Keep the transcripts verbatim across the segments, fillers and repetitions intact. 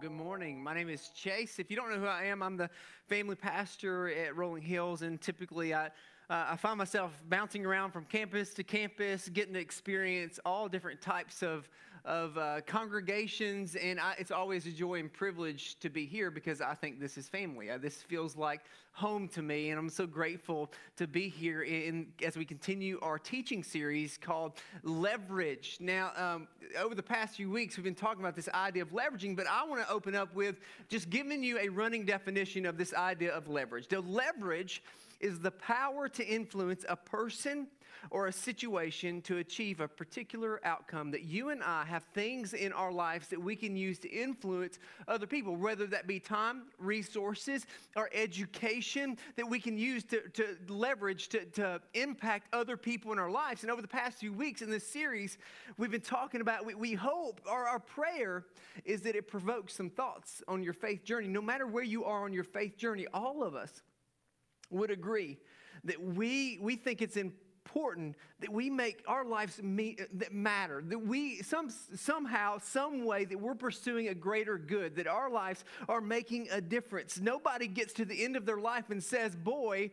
Well, good morning. My name is Chase. If you don't know who I am, I'm the family pastor at Rolling Hills, and typically I, uh, I find myself bouncing around from campus to campus, getting to experience all different types of, of uh, congregations, and I, it's always a joy and privilege to be here because I think this is family. Uh, this feels like home to me, and I'm so grateful to be here in, as we continue our teaching series called Leverage. Now, um, over the past few weeks, we've been talking about this idea of leveraging, but I want to open up with just giving you a running definition of this idea of leverage. Now, leverage is the power to influence a person or a situation to achieve a particular outcome. That you and I have things in our lives that we can use to influence other people, whether that be time, resources, or education that we can use to, to leverage, to, to impact other people in our lives. And over the past few weeks in this series, we've been talking about, we, we hope, or our prayer is that it provokes some thoughts on your faith journey. No matter where you are on your faith journey, all of us would agree that we we think it's important that we make our lives me, that matter, that we some somehow, some way that we're pursuing a greater good, that our lives are making a difference. Nobody gets to the end of their life and says, "Boy,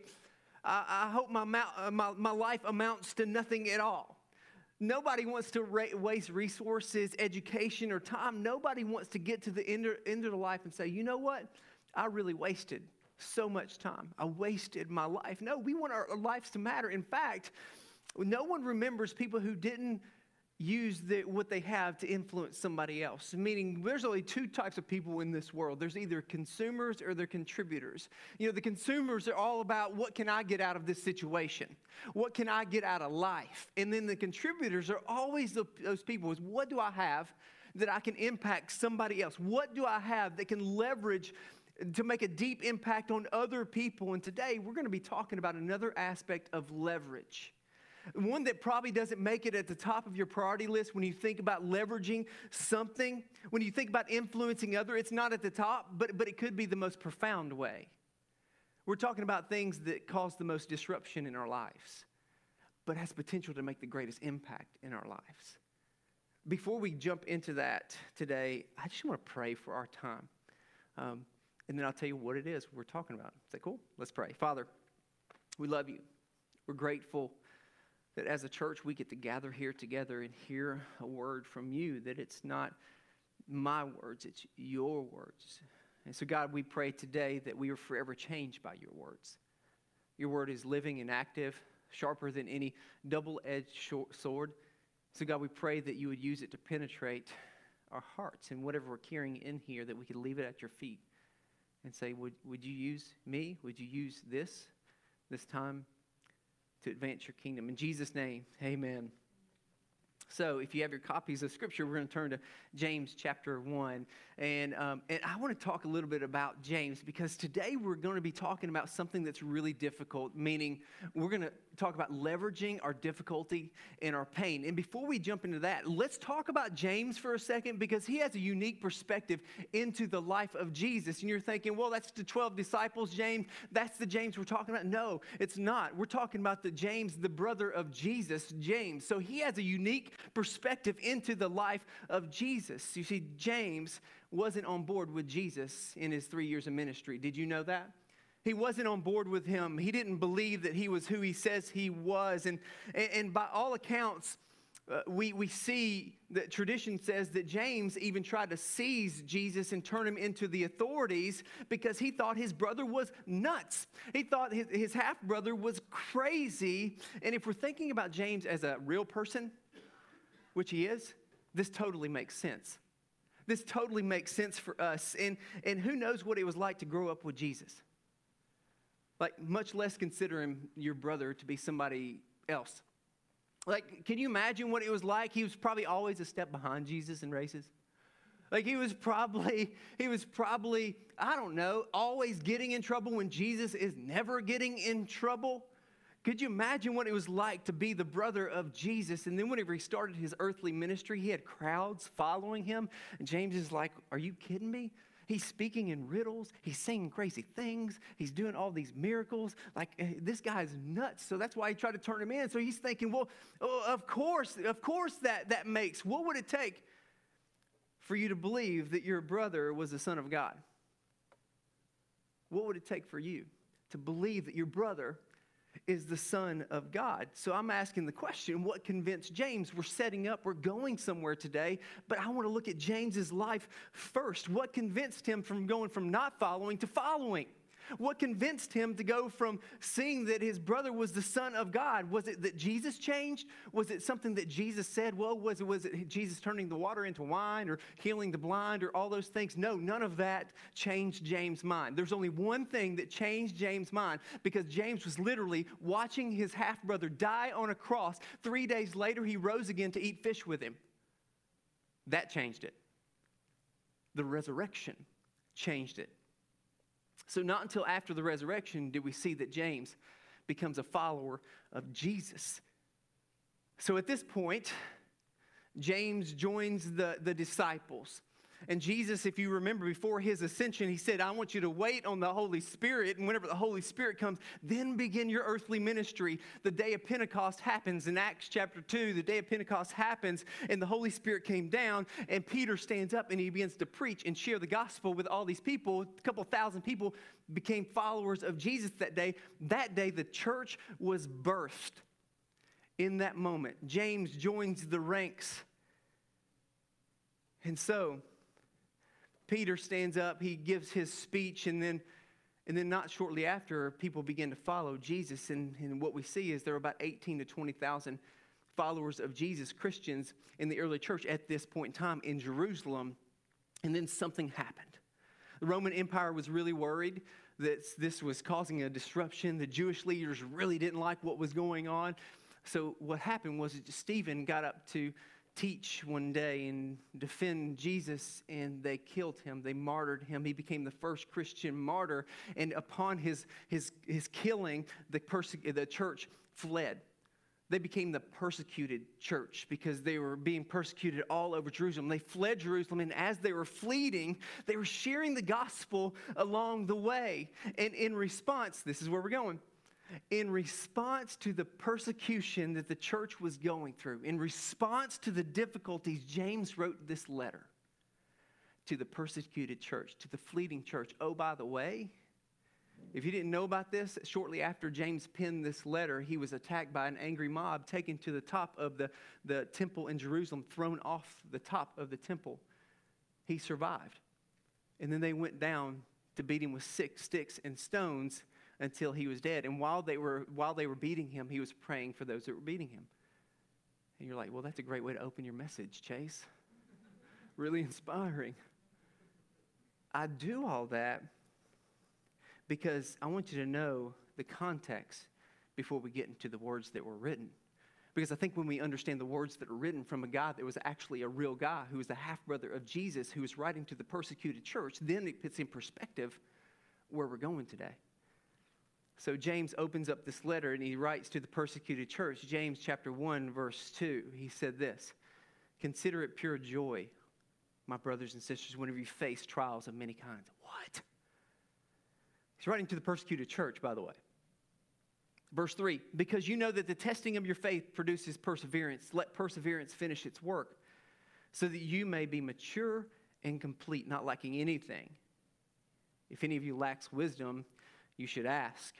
I, I hope my, my my life amounts to nothing at all." Nobody wants to waste resources, education, or time. Nobody wants to get to the end of, end of their life and say, "You know what? I really wasted so much time. I wasted my life." No, we want our lives to matter. In fact, no one remembers people who didn't use the, what they have to influence somebody else. Meaning, there's only two types of people in this world. There's either consumers or they're contributors. You know, the consumers are all about, what can I get out of this situation? What can I get out of life? And then the contributors are always the, those people is, what do I have that I can impact somebody else? What do I have that can leverage to make a deep impact on other people? And today we're going to be talking about another aspect of leverage, one that probably doesn't make it at the top of your priority list when you think about leveraging something. When you think about influencing others, it's not at the top, but, but it could be the most profound way. We're talking about things that cause the most disruption in our lives, but has potential to make the greatest impact in our lives. Before we jump into that today, I just want to pray for our time. Um, And then I'll tell you what it is we're talking about. Is that cool? Let's pray. Father, we love you. We're grateful that as a church we get to gather here together and hear a word from you, that it's not my words, it's your words. And so, God, we pray today that we are forever changed by your words. Your word is living and active, sharper than any double-edged sword. So, God, we pray that you would use it to penetrate our hearts and whatever we're carrying in here, that we could leave it at your feet and say, would, would you use me? Would you use this, this time to advance your kingdom? In Jesus' name, amen. So if you have your copies of Scripture, we're going to turn to James chapter one. And, um, and I want to talk a little bit about James, because today we're going to be talking about something that's really difficult, meaning we're going to talk about leveraging our difficulty and our pain. And before we jump into that, let's talk about James for a second, because he has a unique perspective into the life of Jesus. And you're thinking, well, that's the twelve disciples, James. That's the James we're talking about. No, it's not. We're talking about the James, the brother of Jesus, James. So he has a unique perspective into the life of Jesus. You see, James wasn't on board with Jesus in his three years of ministry. Did you know that? He wasn't on board with him. He didn't believe that he was who he says he was. And, and by all accounts, uh, we, we see that tradition says that James even tried to seize Jesus and turn him into the authorities because he thought his brother was nuts. He thought his, his half-brother was crazy. And if we're thinking about James as a real person, which he is, this totally makes sense. This totally makes sense for us. And, and who knows what it was like to grow up with Jesus? Like, much less consider him your brother to be somebody else. Like, can you imagine what it was like? He was probably always a step behind Jesus in races. Like, he was probably, he was probably, I don't know, always getting in trouble when Jesus is never getting in trouble. Could you imagine what it was like to be the brother of Jesus? And then whenever he started his earthly ministry, he had crowds following him. And James is like, are you kidding me? He's speaking in riddles. He's saying crazy things. He's doing all these miracles. Like, this guy's nuts. So that's why he tried to turn him in. So he's thinking, well, oh, of course, of course that, that makes. What would it take for you to believe that your brother was the Son of God? What would it take for you to believe that your brother is the Son of God? So I'm asking the question, what convinced James? We're setting up, we're going somewhere today, but I want to look at James's life first. What convinced him from going from not following to following? What convinced him to go from seeing that his brother was the Son of God? Was it that Jesus changed? Was it something that Jesus said? Well, was it, was it Jesus turning the water into wine or healing the blind or all those things? No, none of that changed James' mind. There's only one thing that changed James' mind, because James was literally watching his half-brother die on a cross. Three days later, he rose again to eat fish with him. That changed it. The resurrection changed it. So not until after the resurrection did we see that James becomes a follower of Jesus. So at this point, James joins the, the disciples. And Jesus, if you remember, before his ascension, he said, I want you to wait on the Holy Spirit. And whenever the Holy Spirit comes, then begin your earthly ministry. The day of Pentecost happens in Acts chapter two. The day of Pentecost happens, and the Holy Spirit came down, and Peter stands up, and he begins to preach and share the gospel with all these people. A couple thousand people became followers of Jesus that day. That day, the church was birthed. In that moment, James joins the ranks. And so Peter stands up, he gives his speech, and then and then not shortly after, people begin to follow Jesus. And, and what we see is there are about eighteen to twenty thousand followers of Jesus, Christians, in the early church at this point in time in Jerusalem. And then something happened. The Roman Empire was really worried that this was causing a disruption. The Jewish leaders really didn't like what was going on. So what happened was that Stephen got up to teach one day and defend Jesus, and they killed him. They martyred him. He became the first Christian martyr, and upon his his his killing, the perse- the church fled. They became the persecuted church because they were being persecuted all over Jerusalem. They fled Jerusalem, and as they were fleeing, they were sharing the gospel along the way. And in response, this is where we're going. In response to the persecution that the church was going through, in response to the difficulties, James wrote this letter to the persecuted church, to the fleeting church. Oh, by the way, if you didn't know about this, shortly after James penned this letter, he was attacked by an angry mob, taken to the top of the, the temple in Jerusalem, thrown off the top of the temple. He survived. And then they went down to beat him with six sticks and stones until he was dead. And while they were while they were beating him, he was praying for those that were beating him. And you're like, well, that's a great way to open your message, Chase. Really inspiring. I do all that because I want you to know the context before we get into the words that were written. Because I think when we understand the words that are written from a guy that was actually a real guy, who was the half-brother of Jesus, who was writing to the persecuted church, then it puts in perspective where we're going today. So James opens up this letter, and he writes to the persecuted church, James chapter one, verse two. He said this, "Consider it pure joy, my brothers and sisters, whenever you face trials of many kinds." What? He's writing to the persecuted church, by the way. Verse three, "Because you know that the testing of your faith produces perseverance. Let perseverance finish its work, so that you may be mature and complete, not lacking anything. If any of you lacks wisdom, you should ask.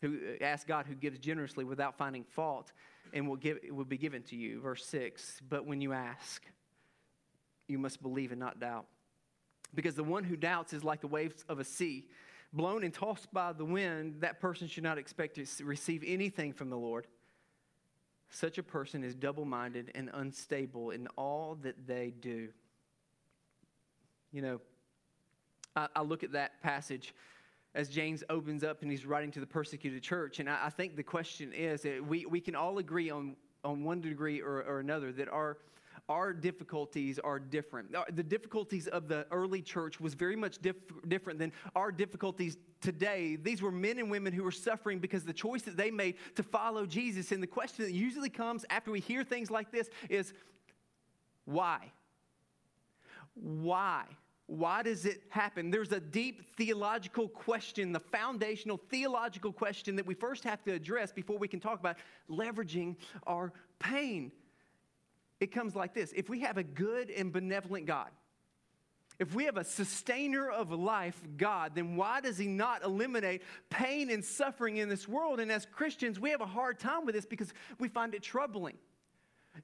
Who ask God, who gives generously without finding fault, and will give it will be given to you." Verse six, "But when you ask, you must believe and not doubt. Because the one who doubts is like the waves of a sea, blown and tossed by the wind. That person should not expect to receive anything from the Lord. Such a person is double-minded and unstable in all that they do." You know, I, I look at that passage as James opens up and he's writing to the persecuted church. And I, I think the question is that we, we can all agree on, on one degree or, or another that our, our difficulties are different. The difficulties of the early church was very much diff, different than our difficulties today. These were men and women who were suffering because the choice that they made to follow Jesus. And the question that usually comes after we hear things like this is, why? Why? Why does it happen? There's a deep theological question, the foundational theological question that we first have to address before we can talk about leveraging our pain. it comes like this. If we have a good and benevolent God, if we have a sustainer of life, God, then why does he not eliminate pain and suffering in this world? And as Christians, we have a hard time with this because we find it troubling.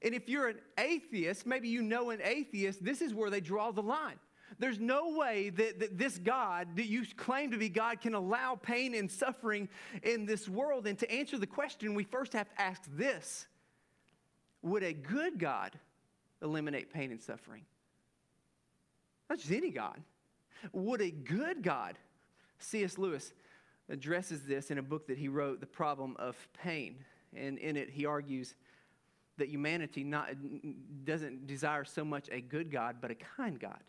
And if you're an atheist, maybe you know an atheist, this is where they draw the line. There's no way that, that this God that you claim to be God can allow pain and suffering in this world. And to answer the question, we first have to ask this. Would a good God eliminate pain and suffering? Not just any God. Would a good God? C S Lewis addresses this in a book that he wrote, The Problem of Pain. And in it, he argues that humanity not, doesn't desire so much a good God, but a kind God.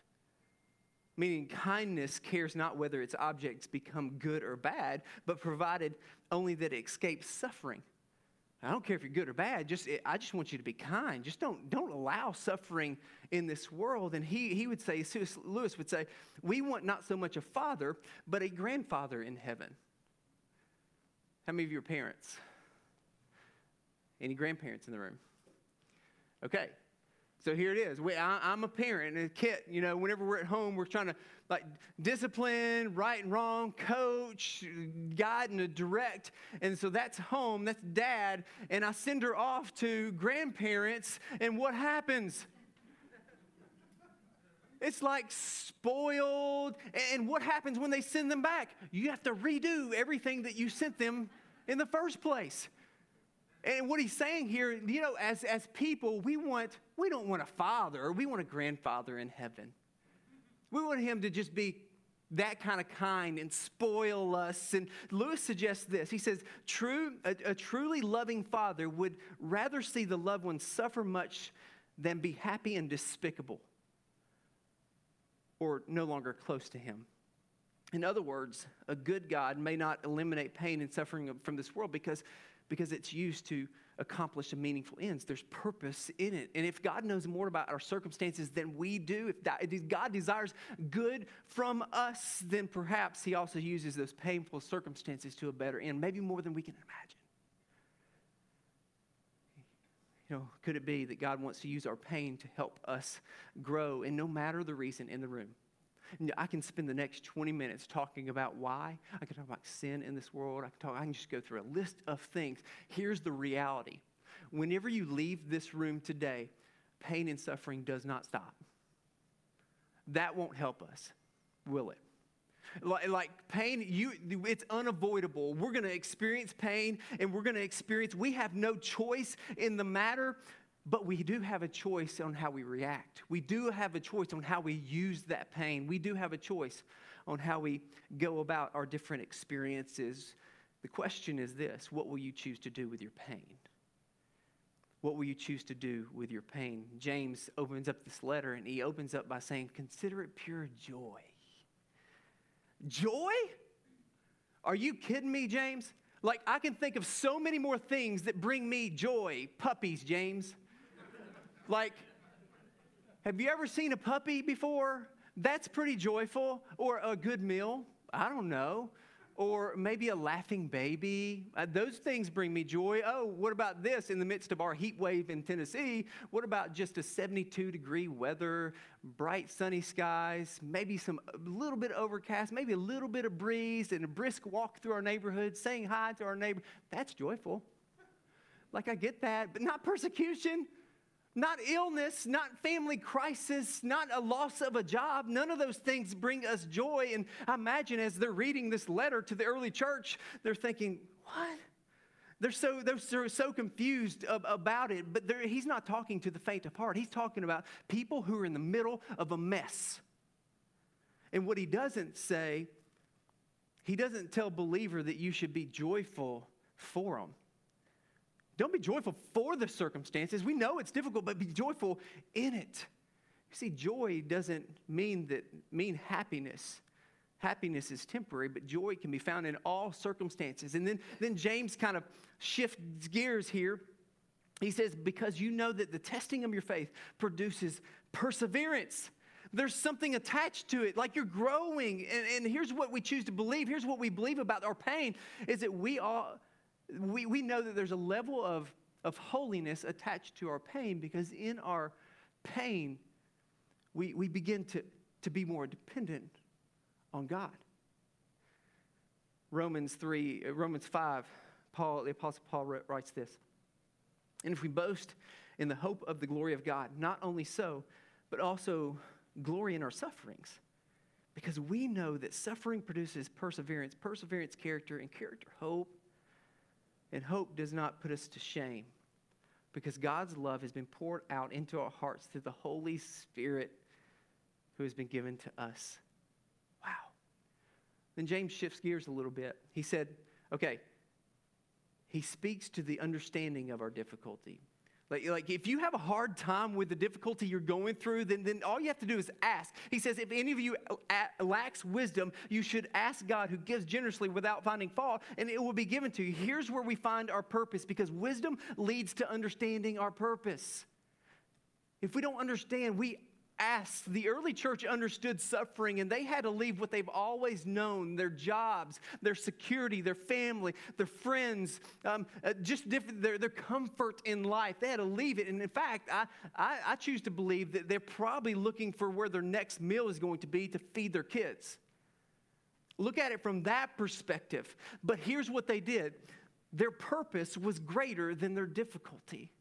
Meaning kindness cares not whether its objects become good or bad, but provided only that it escapes suffering. I don't care if you're good or bad. Just I just want you to be kind. Just don't, don't allow suffering in this world. And he, he would say, C S Lewis would say, we want not so much a father, but a grandfather in heaven. How many of you are parents? Any grandparents in the room? Okay. So here it is. We, I, I'm a parent and a kid. You know, whenever we're at home, we're trying to like discipline, right and wrong, coach, guide and direct. And so that's home. That's dad. And I send her off to grandparents. And what happens? It's like spoiled. And what happens when they send them back? You have to redo everything that you sent them in the first place. And what he's saying here, you know, as, as people, we want, we don't want a father. We want a grandfather in heaven. We want him to just be that kind of kind and spoil us. And Lewis suggests this. He says, True, a, a truly loving father would rather see the loved one suffer much than be happy and despicable or no longer close to him. In other words, a good God may not eliminate pain and suffering from this world because Because it's used to accomplish a meaningful ends. There's purpose in it. And if God knows more about our circumstances than we do, if God desires good from us, then perhaps he also uses those painful circumstances to a better end, maybe more than we can imagine. You know, could it be that God wants to use our pain to help us grow? And no matter the reason in the room, I can spend the next twenty minutes talking about why. I can talk about sin in this world. I can talk, I can just go through a list of things. Here's the reality. Whenever you leave this room today, pain and suffering does not stop. That won't help us, will it? Like, like pain, you, it's unavoidable. We're going to experience pain, and we're going to experience, we have no choice in the matter. But we do have a choice on how we react. We do have a choice on how we use that pain. We do have a choice on how we go about our different experiences. The question is this: what will you choose to do with your pain? What will you choose to do with your pain? James opens up this letter, and he opens up by saying, consider it pure joy. Joy? Are you kidding me, James? Like, I can think of so many more things that bring me joy. Puppies, James. Like, have you ever seen a puppy before? That's pretty joyful. Or a good meal. I don't know. Or maybe a laughing baby. Uh, those things bring me joy. Oh, what about this in the midst of our heat wave in Tennessee? What about just a seventy-two degree weather, bright sunny skies, maybe some a little bit overcast, maybe a little bit of breeze and a brisk walk through our neighborhood, saying hi to our neighbor? That's joyful. Like, I get that, but not persecution. Not illness, not family crisis, not a loss of a job. None of those things bring us joy. And I imagine as they're reading this letter to the early church, they're thinking, what? They're so, they're so confused ab- about it. But he's not talking to the faint of heart. He's talking about people who are in the middle of a mess. And what he doesn't say, he doesn't tell believer that you should be joyful for them. Don't be joyful for the circumstances. We know it's difficult, but be joyful in it. You see, joy doesn't mean that mean happiness. Happiness is temporary, but joy can be found in all circumstances. And then, then James kind of shifts gears here. He says, because you know that the testing of your faith produces perseverance. There's something attached to it, like you're growing. And, and here's what we choose to believe. Here's what we believe about our pain, is that we all... We, we know that there's a level of of holiness attached to our pain, because in our pain, we, we begin to, to be more dependent on God. Romans three, Romans five, Paul, the Apostle Paul writes this, "And if we boast in the hope of the glory of God, not only so, but also glory in our sufferings, because we know that suffering produces perseverance, perseverance character, and character hope. And hope does not put us to shame, because God's love has been poured out into our hearts through the Holy Spirit who has been given to us." Wow. Then James shifts gears a little bit. He said, okay, he speaks to the understanding of our difficulty. Like, like if you have a hard time with the difficulty you're going through, then, then all you have to do is ask. He says, if any of you lacks wisdom, you should ask God, who gives generously without finding fault, and it will be given to you. Here's where we find our purpose, because wisdom leads to understanding our purpose. If we don't understand, we ask. The early church understood suffering, and they had to leave what they've always known, their jobs, their security, their family, their friends, um, uh, just different, their, their comfort in life. They had to leave it. And in fact, I, I, I choose to believe that they're probably looking for where their next meal is going to be to feed their kids. Look at it from that perspective. But here's what they did. Their purpose was greater than their difficulty.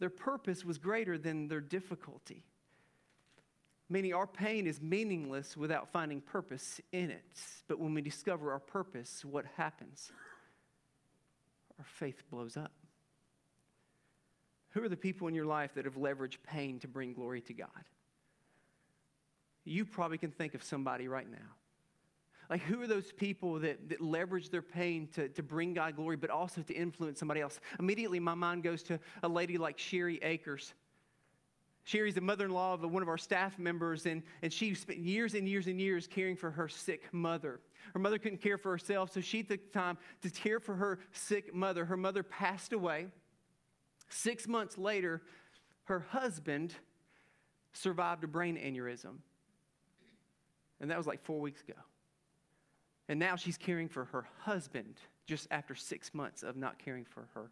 Their purpose was greater than their difficulty. Meaning our pain is meaningless without finding purpose in it. But when we discover our purpose, what happens? Our faith blows up. Who are the people in your life that have leveraged pain to bring glory to God? You probably can think of somebody right now. Like, who are those people that, that leverage their pain to, to bring God glory, but also to influence somebody else? Immediately, my mind goes to a lady like Sherry Akers. Sherry's the mother-in-law of one of our staff members, and, and she spent years and years and years caring for her sick mother. Her mother couldn't care for herself, so she took time to care for her sick mother. Her mother passed away. Six months later, her husband survived a brain aneurysm, and that was like four weeks ago. And now she's caring for her husband just after six months of not caring for her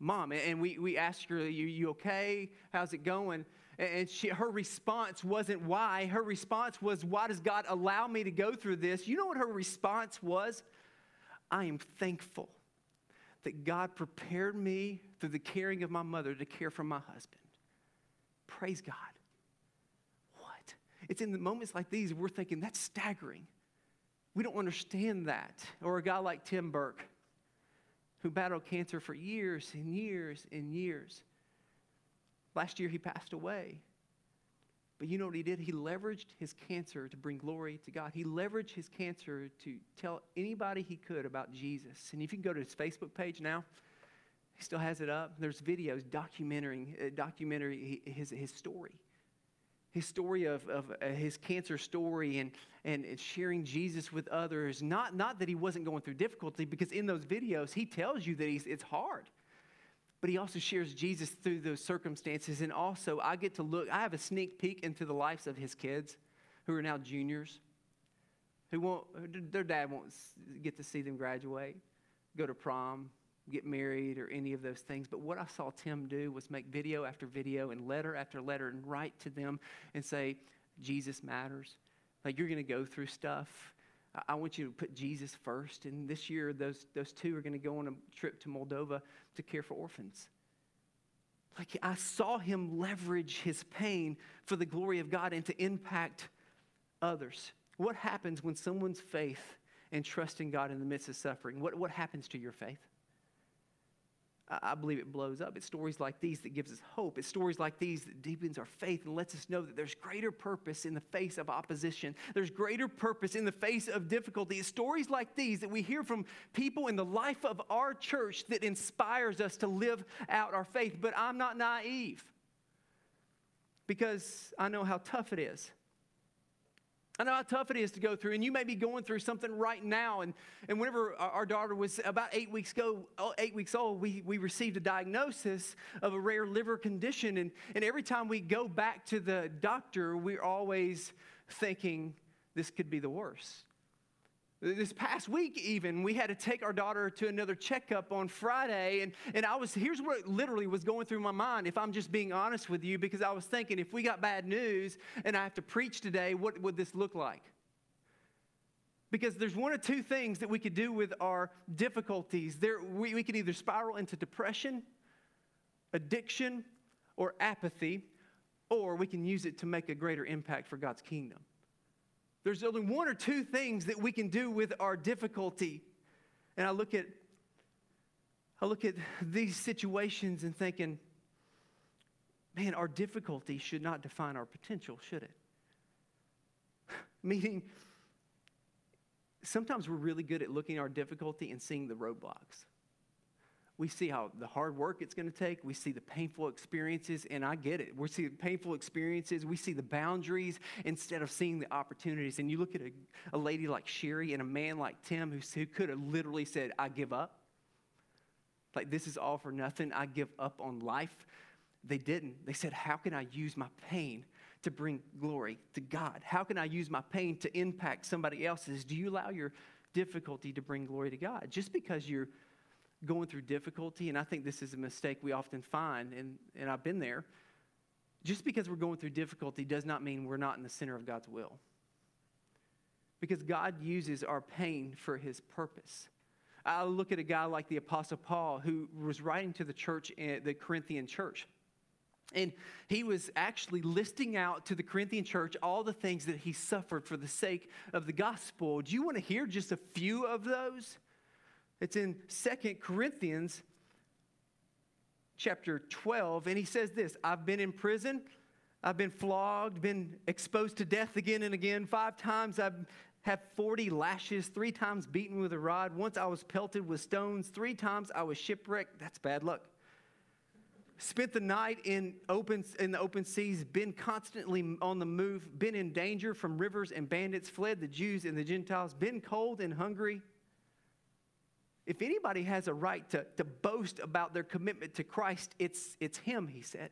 mom. And we, we asked her, are you, you okay? How's it going? And she, her response wasn't why. Her response was, why does God allow me to go through this? You know what her response was? I am thankful that God prepared me through the caring of my mother to care for my husband. Praise God. What? It's in the moments like these we're thinking, that's staggering. We don't understand that. Or a guy like Tim Burke, who battled cancer for years and years and years. Last year, he passed away. But you know what he did? He leveraged his cancer to bring glory to God. He leveraged his cancer to tell anybody he could about Jesus. And if you can go to his Facebook page now, he still has it up. There's videos documenting, uh, documentary his, his story. His story of, of uh, his cancer story and, and, and sharing Jesus with others. Not, not that he wasn't going through difficulty, because in those videos, he tells you that he's, it's hard. But he also shares Jesus through those circumstances. And also, I get to look, I have a sneak peek into the lives of his kids, who are now juniors, who won't, their dad won't get to see them graduate, go to prom, get married, or any of those things. But what I saw Tim do was make video after video and letter after letter and write to them and say, Jesus matters. Like, you're going to go through stuff. I, I want you to put Jesus first. And this year, those, those two are going to go on a trip to Moldova to care for orphans. Like, I saw him leverage his pain for the glory of God and to impact others. What happens when someone's faith and trust in God in the midst of suffering? What, what happens to your faith? I believe it blows up. It's stories like these that gives us hope. It's stories like these that deepens our faith and lets us know that there's greater purpose in the face of opposition. There's greater purpose in the face of difficulty. It's stories like these that we hear from people in the life of our church that inspires us to live out our faith. But I'm not naive, because I know how tough it is. I know how tough it is to go through, and you may be going through something right now. And, and whenever our, our daughter was about eight weeks ago, eight weeks old, we, we received a diagnosis of a rare liver condition. And, and every time we go back to the doctor, we're always thinking, this could be the worst. This past week even, we had to take our daughter to another checkup on Friday, and, and I was, here's what literally was going through my mind, if I'm just being honest with you, because I was thinking, if we got bad news and I have to preach today, what would this look like? Because there's one of two things that we could do with our difficulties. There, we, we could either spiral into depression, addiction, or apathy, or we can use it to make a greater impact for God's kingdom. There's only one or two things that we can do with our difficulty. And I look at I look at these situations and thinking, man, our difficulty should not define our potential, should it? Meaning, sometimes we're really good at looking at our difficulty and seeing the roadblocks. We see how the hard work it's going to take. We see the painful experiences, and I get it. We see the painful experiences. We see the boundaries instead of seeing the opportunities. And you look at a, a lady like Sherry and a man like Tim who, who could have literally said, I give up. Like, this is all for nothing. I give up on life. They didn't. They said, how can I use my pain to bring glory to God? How can I use my pain to impact somebody else's? Do you allow your difficulty to bring glory to God? Just because you're going through difficulty, and I think this is a mistake we often find, and, and I've been there, just because we're going through difficulty does not mean we're not in the center of God's will. Because God uses our pain for his purpose. I look at a guy like the Apostle Paul, who was writing to the church, the Corinthian church, and he was actually listing out to the Corinthian church all the things that he suffered for the sake of the gospel. Do you want to hear just a few of those? It's in Second Corinthians chapter twelve, and he says this, I've been in prison, I've been flogged, been exposed to death again and again. Five times I've had forty lashes, three times beaten with a rod. Once I was pelted with stones, three times I was shipwrecked. That's bad luck. Spent the night in open in the open seas, been constantly on the move, been in danger from rivers and bandits, fled the Jews and the Gentiles, been cold and hungry. If anybody has a right to, to boast about their commitment to Christ, it's, it's him, he said.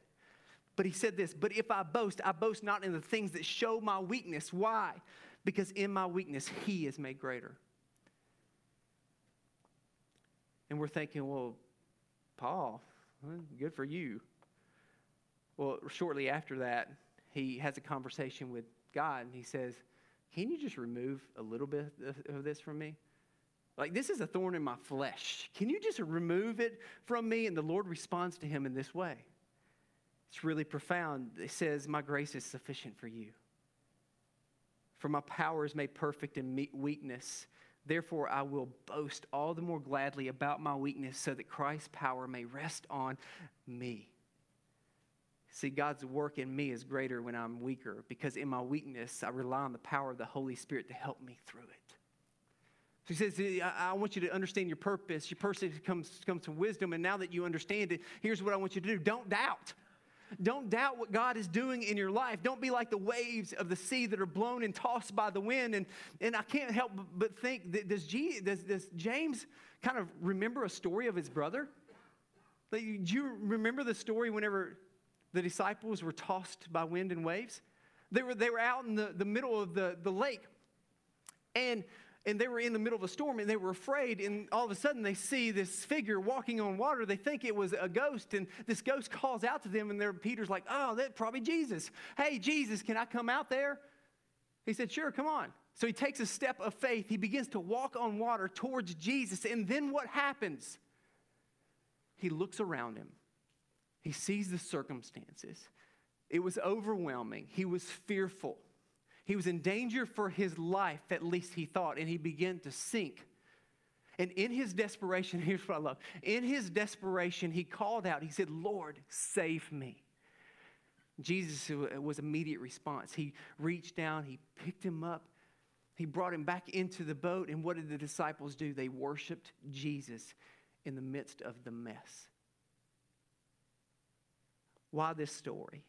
But he said this, but if I boast, I boast not in the things that show my weakness. Why? Because in my weakness, he is made greater. And we're thinking, well, Paul, good for you. Well, shortly after that, he has a conversation with God, and he says, can you just remove a little bit of this from me? Like, this is a thorn in my flesh. Can you just remove it from me? And the Lord responds to him in this way. It's really profound. It says, my grace is sufficient for you. For my power is made perfect in weakness. Therefore, I will boast all the more gladly about my weakness so that Christ's power may rest on me. See, God's work in me is greater when I'm weaker, because in my weakness, I rely on the power of the Holy Spirit to help me through it. So he says, I want you to understand your purpose. Your purpose comes, comes from wisdom, and now that you understand it, here's what I want you to do. Don't doubt. Don't doubt what God is doing in your life. Don't be like the waves of the sea that are blown and tossed by the wind. And, and I can't help but think, that does, G, does, does James kind of remember a story of his brother? Like, do you remember the story whenever the disciples were tossed by wind and waves? They were, they were out in the, the middle of the, the lake, and And they were in the middle of a storm, and they were afraid, and all of a sudden they see this figure walking on water. They think it was a ghost, and this ghost calls out to them, and Peter's like, oh, that's probably Jesus. Hey, Jesus, can I come out there? He said, sure, come on. So he takes a step of faith. He begins to walk on water towards Jesus, and then what happens? He looks around him. He sees the circumstances. It was overwhelming. He was fearful. He was in danger for his life, at least he thought, and he began to sink. And in his desperation, here's what I love. In his desperation, he called out. He said, Lord, save me. Jesus was immediate response. He reached down. He picked him up. He brought him back into the boat. And what did the disciples do? They worshiped Jesus in the midst of the mess. Why this story?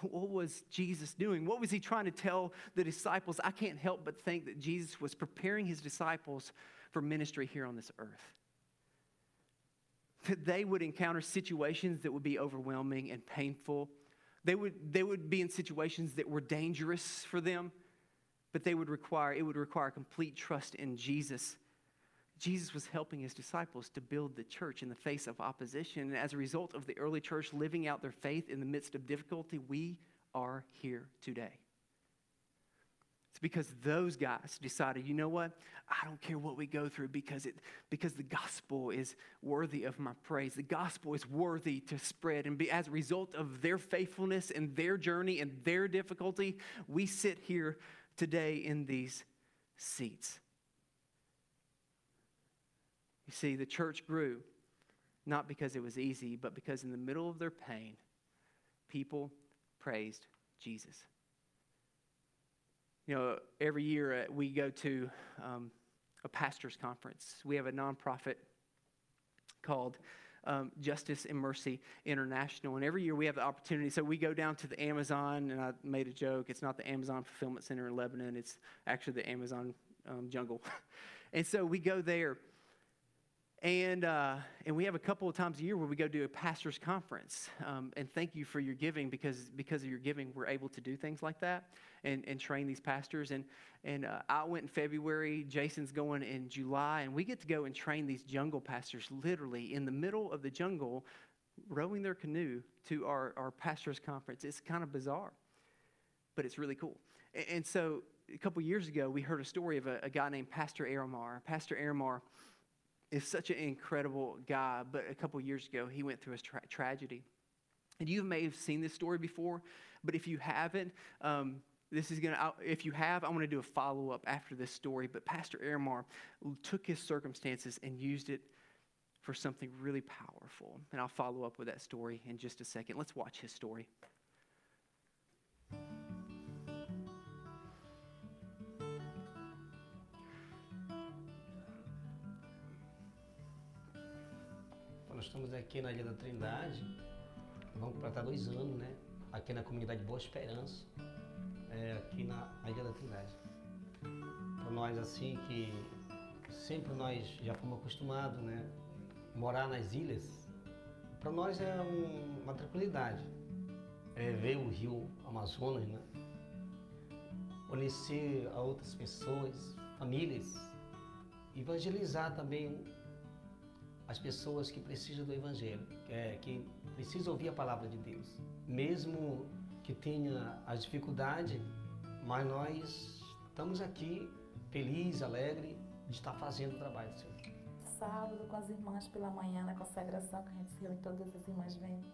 What was Jesus doing? What was he trying to tell the disciples? I can't help but think that Jesus was preparing his disciples for ministry here on this earth. That they would encounter situations that would be overwhelming and painful. They would, they would be in situations that were dangerous for them. but they would require, it would require complete trust in Jesus. Jesus was helping his disciples to build the church in the face of opposition. And as a result of the early church living out their faith in the midst of difficulty, we are here today. It's because those guys decided, you know what? I don't care what we go through because it because the gospel is worthy of my praise. The gospel is worthy to spread. And be, as a result of their faithfulness and their journey and their difficulty, we sit here today in these seats. You see, the church grew not because it was easy, but because in the middle of their pain, people praised Jesus. You know, every year we go to um, a pastor's conference. We have a nonprofit called um, Justice and Mercy International. And every year we have the opportunity. So we go down to the Amazon, and I made a joke. It's not the Amazon Fulfillment Center in Lebanon. It's actually the Amazon um, jungle. And so we go there. And uh, and we have a couple of times a year where we go do a pastor's conference. Um, and thank you for your giving, because because of your giving, we're able to do things like that and, and train these pastors. And, and uh, I went in February. Jason's going in July. And we get to go and train these jungle pastors literally in the middle of the jungle, rowing their canoe to our, our pastor's conference. It's kind of bizarre, but it's really cool. And, and so a couple years ago, we heard a story of a, a guy named Pastor Erimar. Pastor Erimar is such an incredible guy, but a couple years ago, he went through a tra- tragedy. And you may have seen this story before, but if you haven't, um, this is going to, if you have, I want to do a follow-up after this story, but Pastor Erimar took his circumstances and used it for something really powerful. And I'll follow up with that story in just a second. Let's watch his story. Estamos aqui na Ilha da Trindade, vamos completar dois anos, né? Aqui na comunidade Boa Esperança, é, aqui na Ilha da Trindade. Para nós, assim, que sempre nós já fomos acostumados, né? Morar nas ilhas, para nós é um, uma tranquilidade. É, ver o rio Amazonas, né? Conhecer a outras pessoas, famílias, evangelizar também as pessoas que precisam do Evangelho, é, que precisam ouvir a Palavra de Deus. Mesmo que tenha as dificuldades, mas nós estamos aqui, felizes, alegres, de estar fazendo o trabalho do Senhor. Sábado, com as irmãs pela manhã, na consagração, que a gente se reúne, todas as irmãs vêm.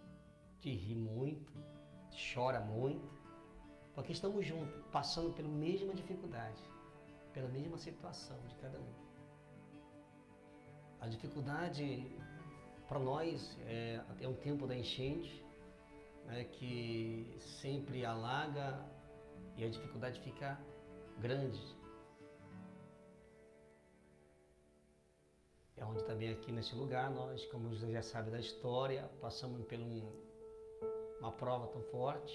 Te ri muito, chora muito, porque estamos juntos, passando pela mesma dificuldade, pela mesma situação de cada um. A dificuldade para nós é, é o tempo da enchente, né, que sempre alaga e a dificuldade fica grande. É onde também aqui nesse lugar nós, como já sabe da história, passamos por um, uma prova tão forte.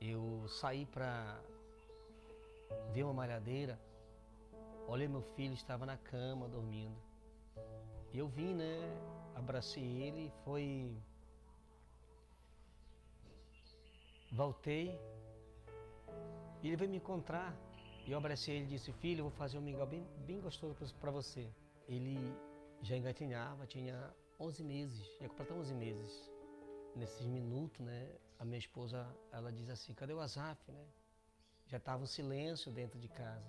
Eu saí para ver uma malhadeira, olhei meu filho, estava na cama dormindo. Eu vim, né, abracei ele, foi, voltei, ele veio me encontrar, eu abracei ele e disse, filho, eu vou fazer um mingau bem, bem gostoso para você. Ele já engatinhava, tinha onze meses, ia completar onze meses. Nesses minutos, né, a minha esposa, ela diz assim, cadê o Azaf, né? Já estava um silêncio dentro de casa.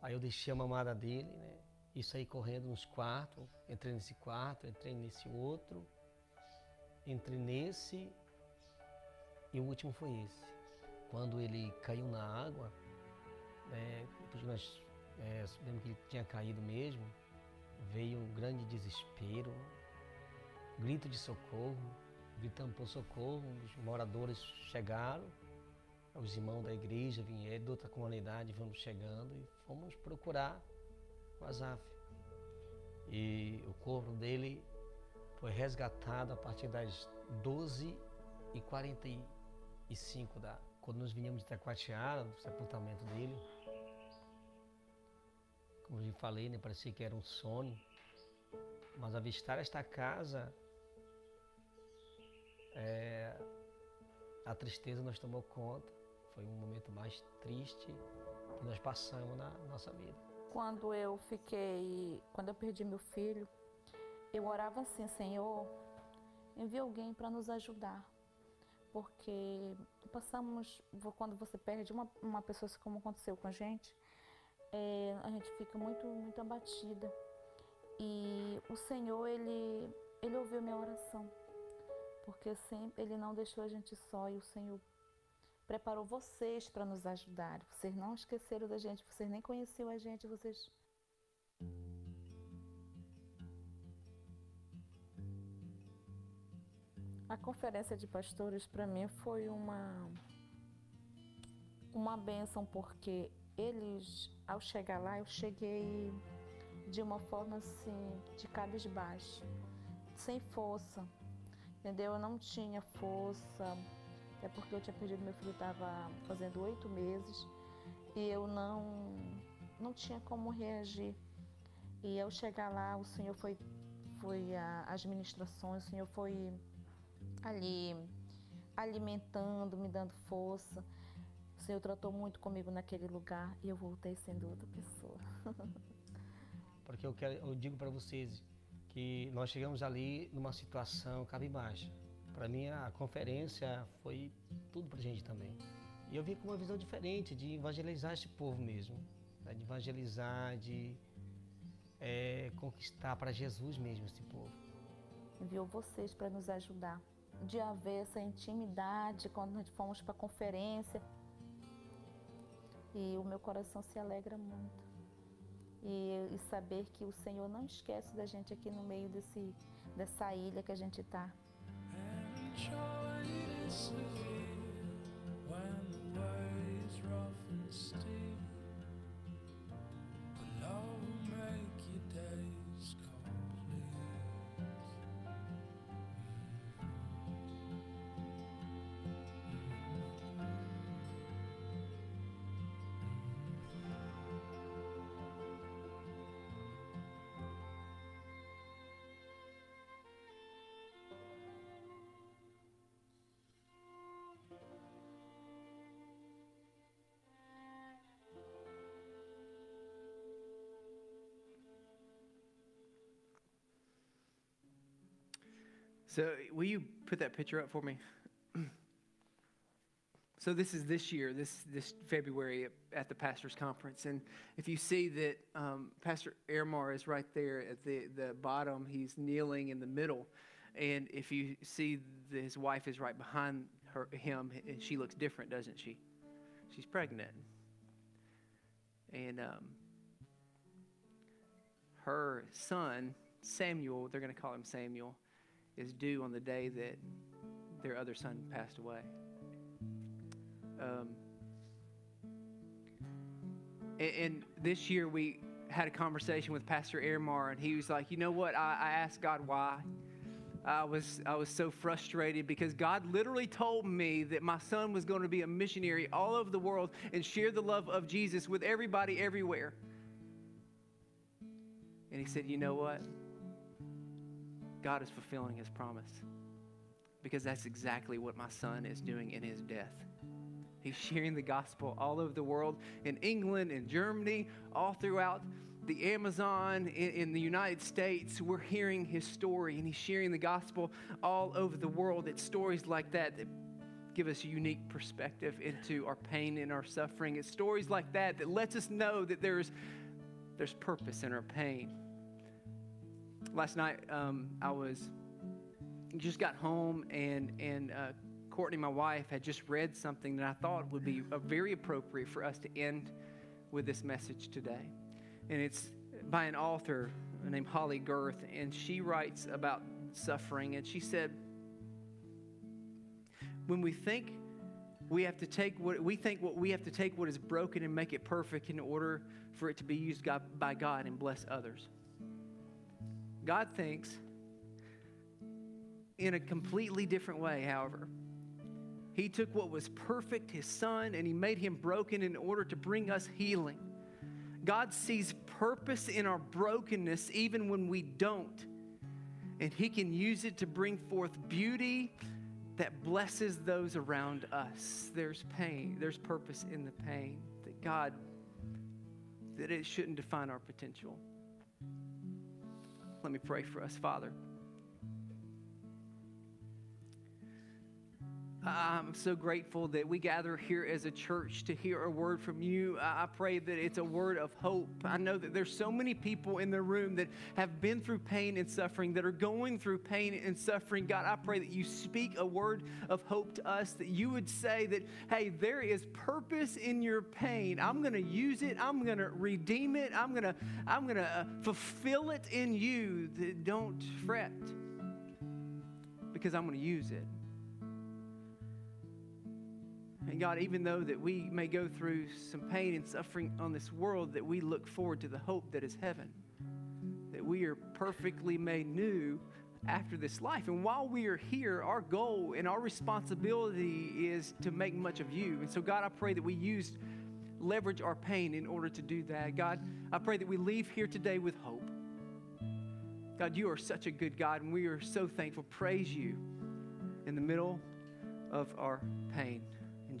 Aí eu deixei a mamada dele, né? E saí correndo nos quartos, entrei nesse quarto, entrei nesse outro, entrei nesse e o último foi esse. Quando ele caiu na água, né, depois nós é, soubemos que ele tinha caído mesmo, veio um grande desespero, grito de socorro, gritando por socorro, os moradores chegaram, os irmãos da igreja vieram, de outra comunidade, vamos chegando e fomos procurar o Azaf, e o corpo dele foi resgatado a partir das doze e quarenta e cinco da, quando nós vinhamos de Taquatiara, do sepultamento dele. Como eu falei, né, parecia que era um sonho, mas avistar esta casa, é, a tristeza nos tomou conta, foi um momento mais triste que nós passamos na nossa vida. Quando eu fiquei, quando eu perdi meu filho, eu orava assim: Senhor, envia alguém para nos ajudar, porque passamos, quando você perde uma, uma pessoa, como aconteceu com a gente, é, a gente fica muito, muito abatida. E o Senhor, ele, ele ouviu minha oração, porque sempre ele não deixou a gente só, e o Senhor preparou vocês para nos ajudar. Vocês não esqueceram da gente, vocês nem conheciam a gente, vocês... A conferência de pastores, para mim, foi uma, uma bênção, porque eles, ao chegar lá, eu cheguei de uma forma assim, de cabisbaixo, sem força, entendeu? Eu não tinha força, até porque eu tinha perdido, meu filho estava fazendo oito meses, e eu não, não tinha como reagir. E ao chegar lá, o Senhor foi, foi a, as ministrações, o Senhor foi ali alimentando, me dando força. O Senhor tratou muito comigo naquele lugar, e eu voltei sendo outra pessoa. Porque eu, quero, eu digo para vocês que nós chegamos ali numa situação cabisbaixa. Para mim, a conferência foi tudo para a gente também. E eu vim com uma visão diferente de evangelizar esse povo mesmo, né? De evangelizar, de é, conquistar para Jesus mesmo esse povo. Enviou vocês para nos ajudar, de haver essa intimidade quando nós fomos para a conferência. E o meu coração se alegra muito. E, e saber que o Senhor não esquece da gente aqui no meio desse, dessa ilha que a gente está. So will you put that picture up for me? So this is this year, this this February at the Pastors Conference. And if you see that um, Pastor Erimar is right there at the, the bottom, he's kneeling in the middle. And if you see that his wife is right behind her, him, and she looks different, doesn't she? She's pregnant. And um, her son, Samuel, they're going to call him Samuel, is due on the day that their other son passed away. Um, and, and this year we had a conversation with Pastor Erimar, and he was like, you know what, I, I asked God why. I was, I was so frustrated because God literally told me that my son was going to be a missionary all over the world and share the love of Jesus with everybody everywhere. And he said, you know what? God is fulfilling his promise, because that's exactly what my son is doing in his death. He's sharing the gospel all over the world, in England, in Germany, all throughout the Amazon, in, in the United States. We're hearing his story, and he's sharing the gospel all over the world. It's stories like that that give us a unique perspective into our pain and our suffering. It's stories like that that lets us know that there's, there's purpose in our pain. Last night, um, I was just got home, and and uh, Courtney, my wife, had just read something that I thought would be a very appropriate for us to end with this message today. And it's by an author named Holly Gerth, and she writes about suffering. And she said, when we think we have to take what we think what we have to take what is broken and make it perfect in order for it to be used by God and bless others. God thinks in a completely different way, however. He took what was perfect, his son, and he made him broken in order to bring us healing. God sees purpose in our brokenness even when we don't. And he can use it to bring forth beauty that blesses those around us. There's pain. There's purpose in the pain that God that it shouldn't define our potential. Let me pray for us, Father. I'm so grateful that we gather here as a church to hear a word from you. I pray that it's a word of hope. I know that there's so many people in the room that have been through pain and suffering, that are going through pain and suffering. God, I pray that you speak a word of hope to us, that you would say that, hey, there is purpose in your pain. I'm going to use it. I'm going to redeem it. I'm going to, I'm going to fulfill it in you. Don't fret, because I'm going to use it. And God, even though that we may go through some pain and suffering on this world, that we look forward to the hope that is heaven, that we are perfectly made new after this life. And while we are here, our goal and our responsibility is to make much of you. And so, God, I pray that we use, leverage our pain in order to do that. God, I pray that we leave here today with hope. God, you are such a good God, and we are so thankful. Praise you in the middle of our pain. In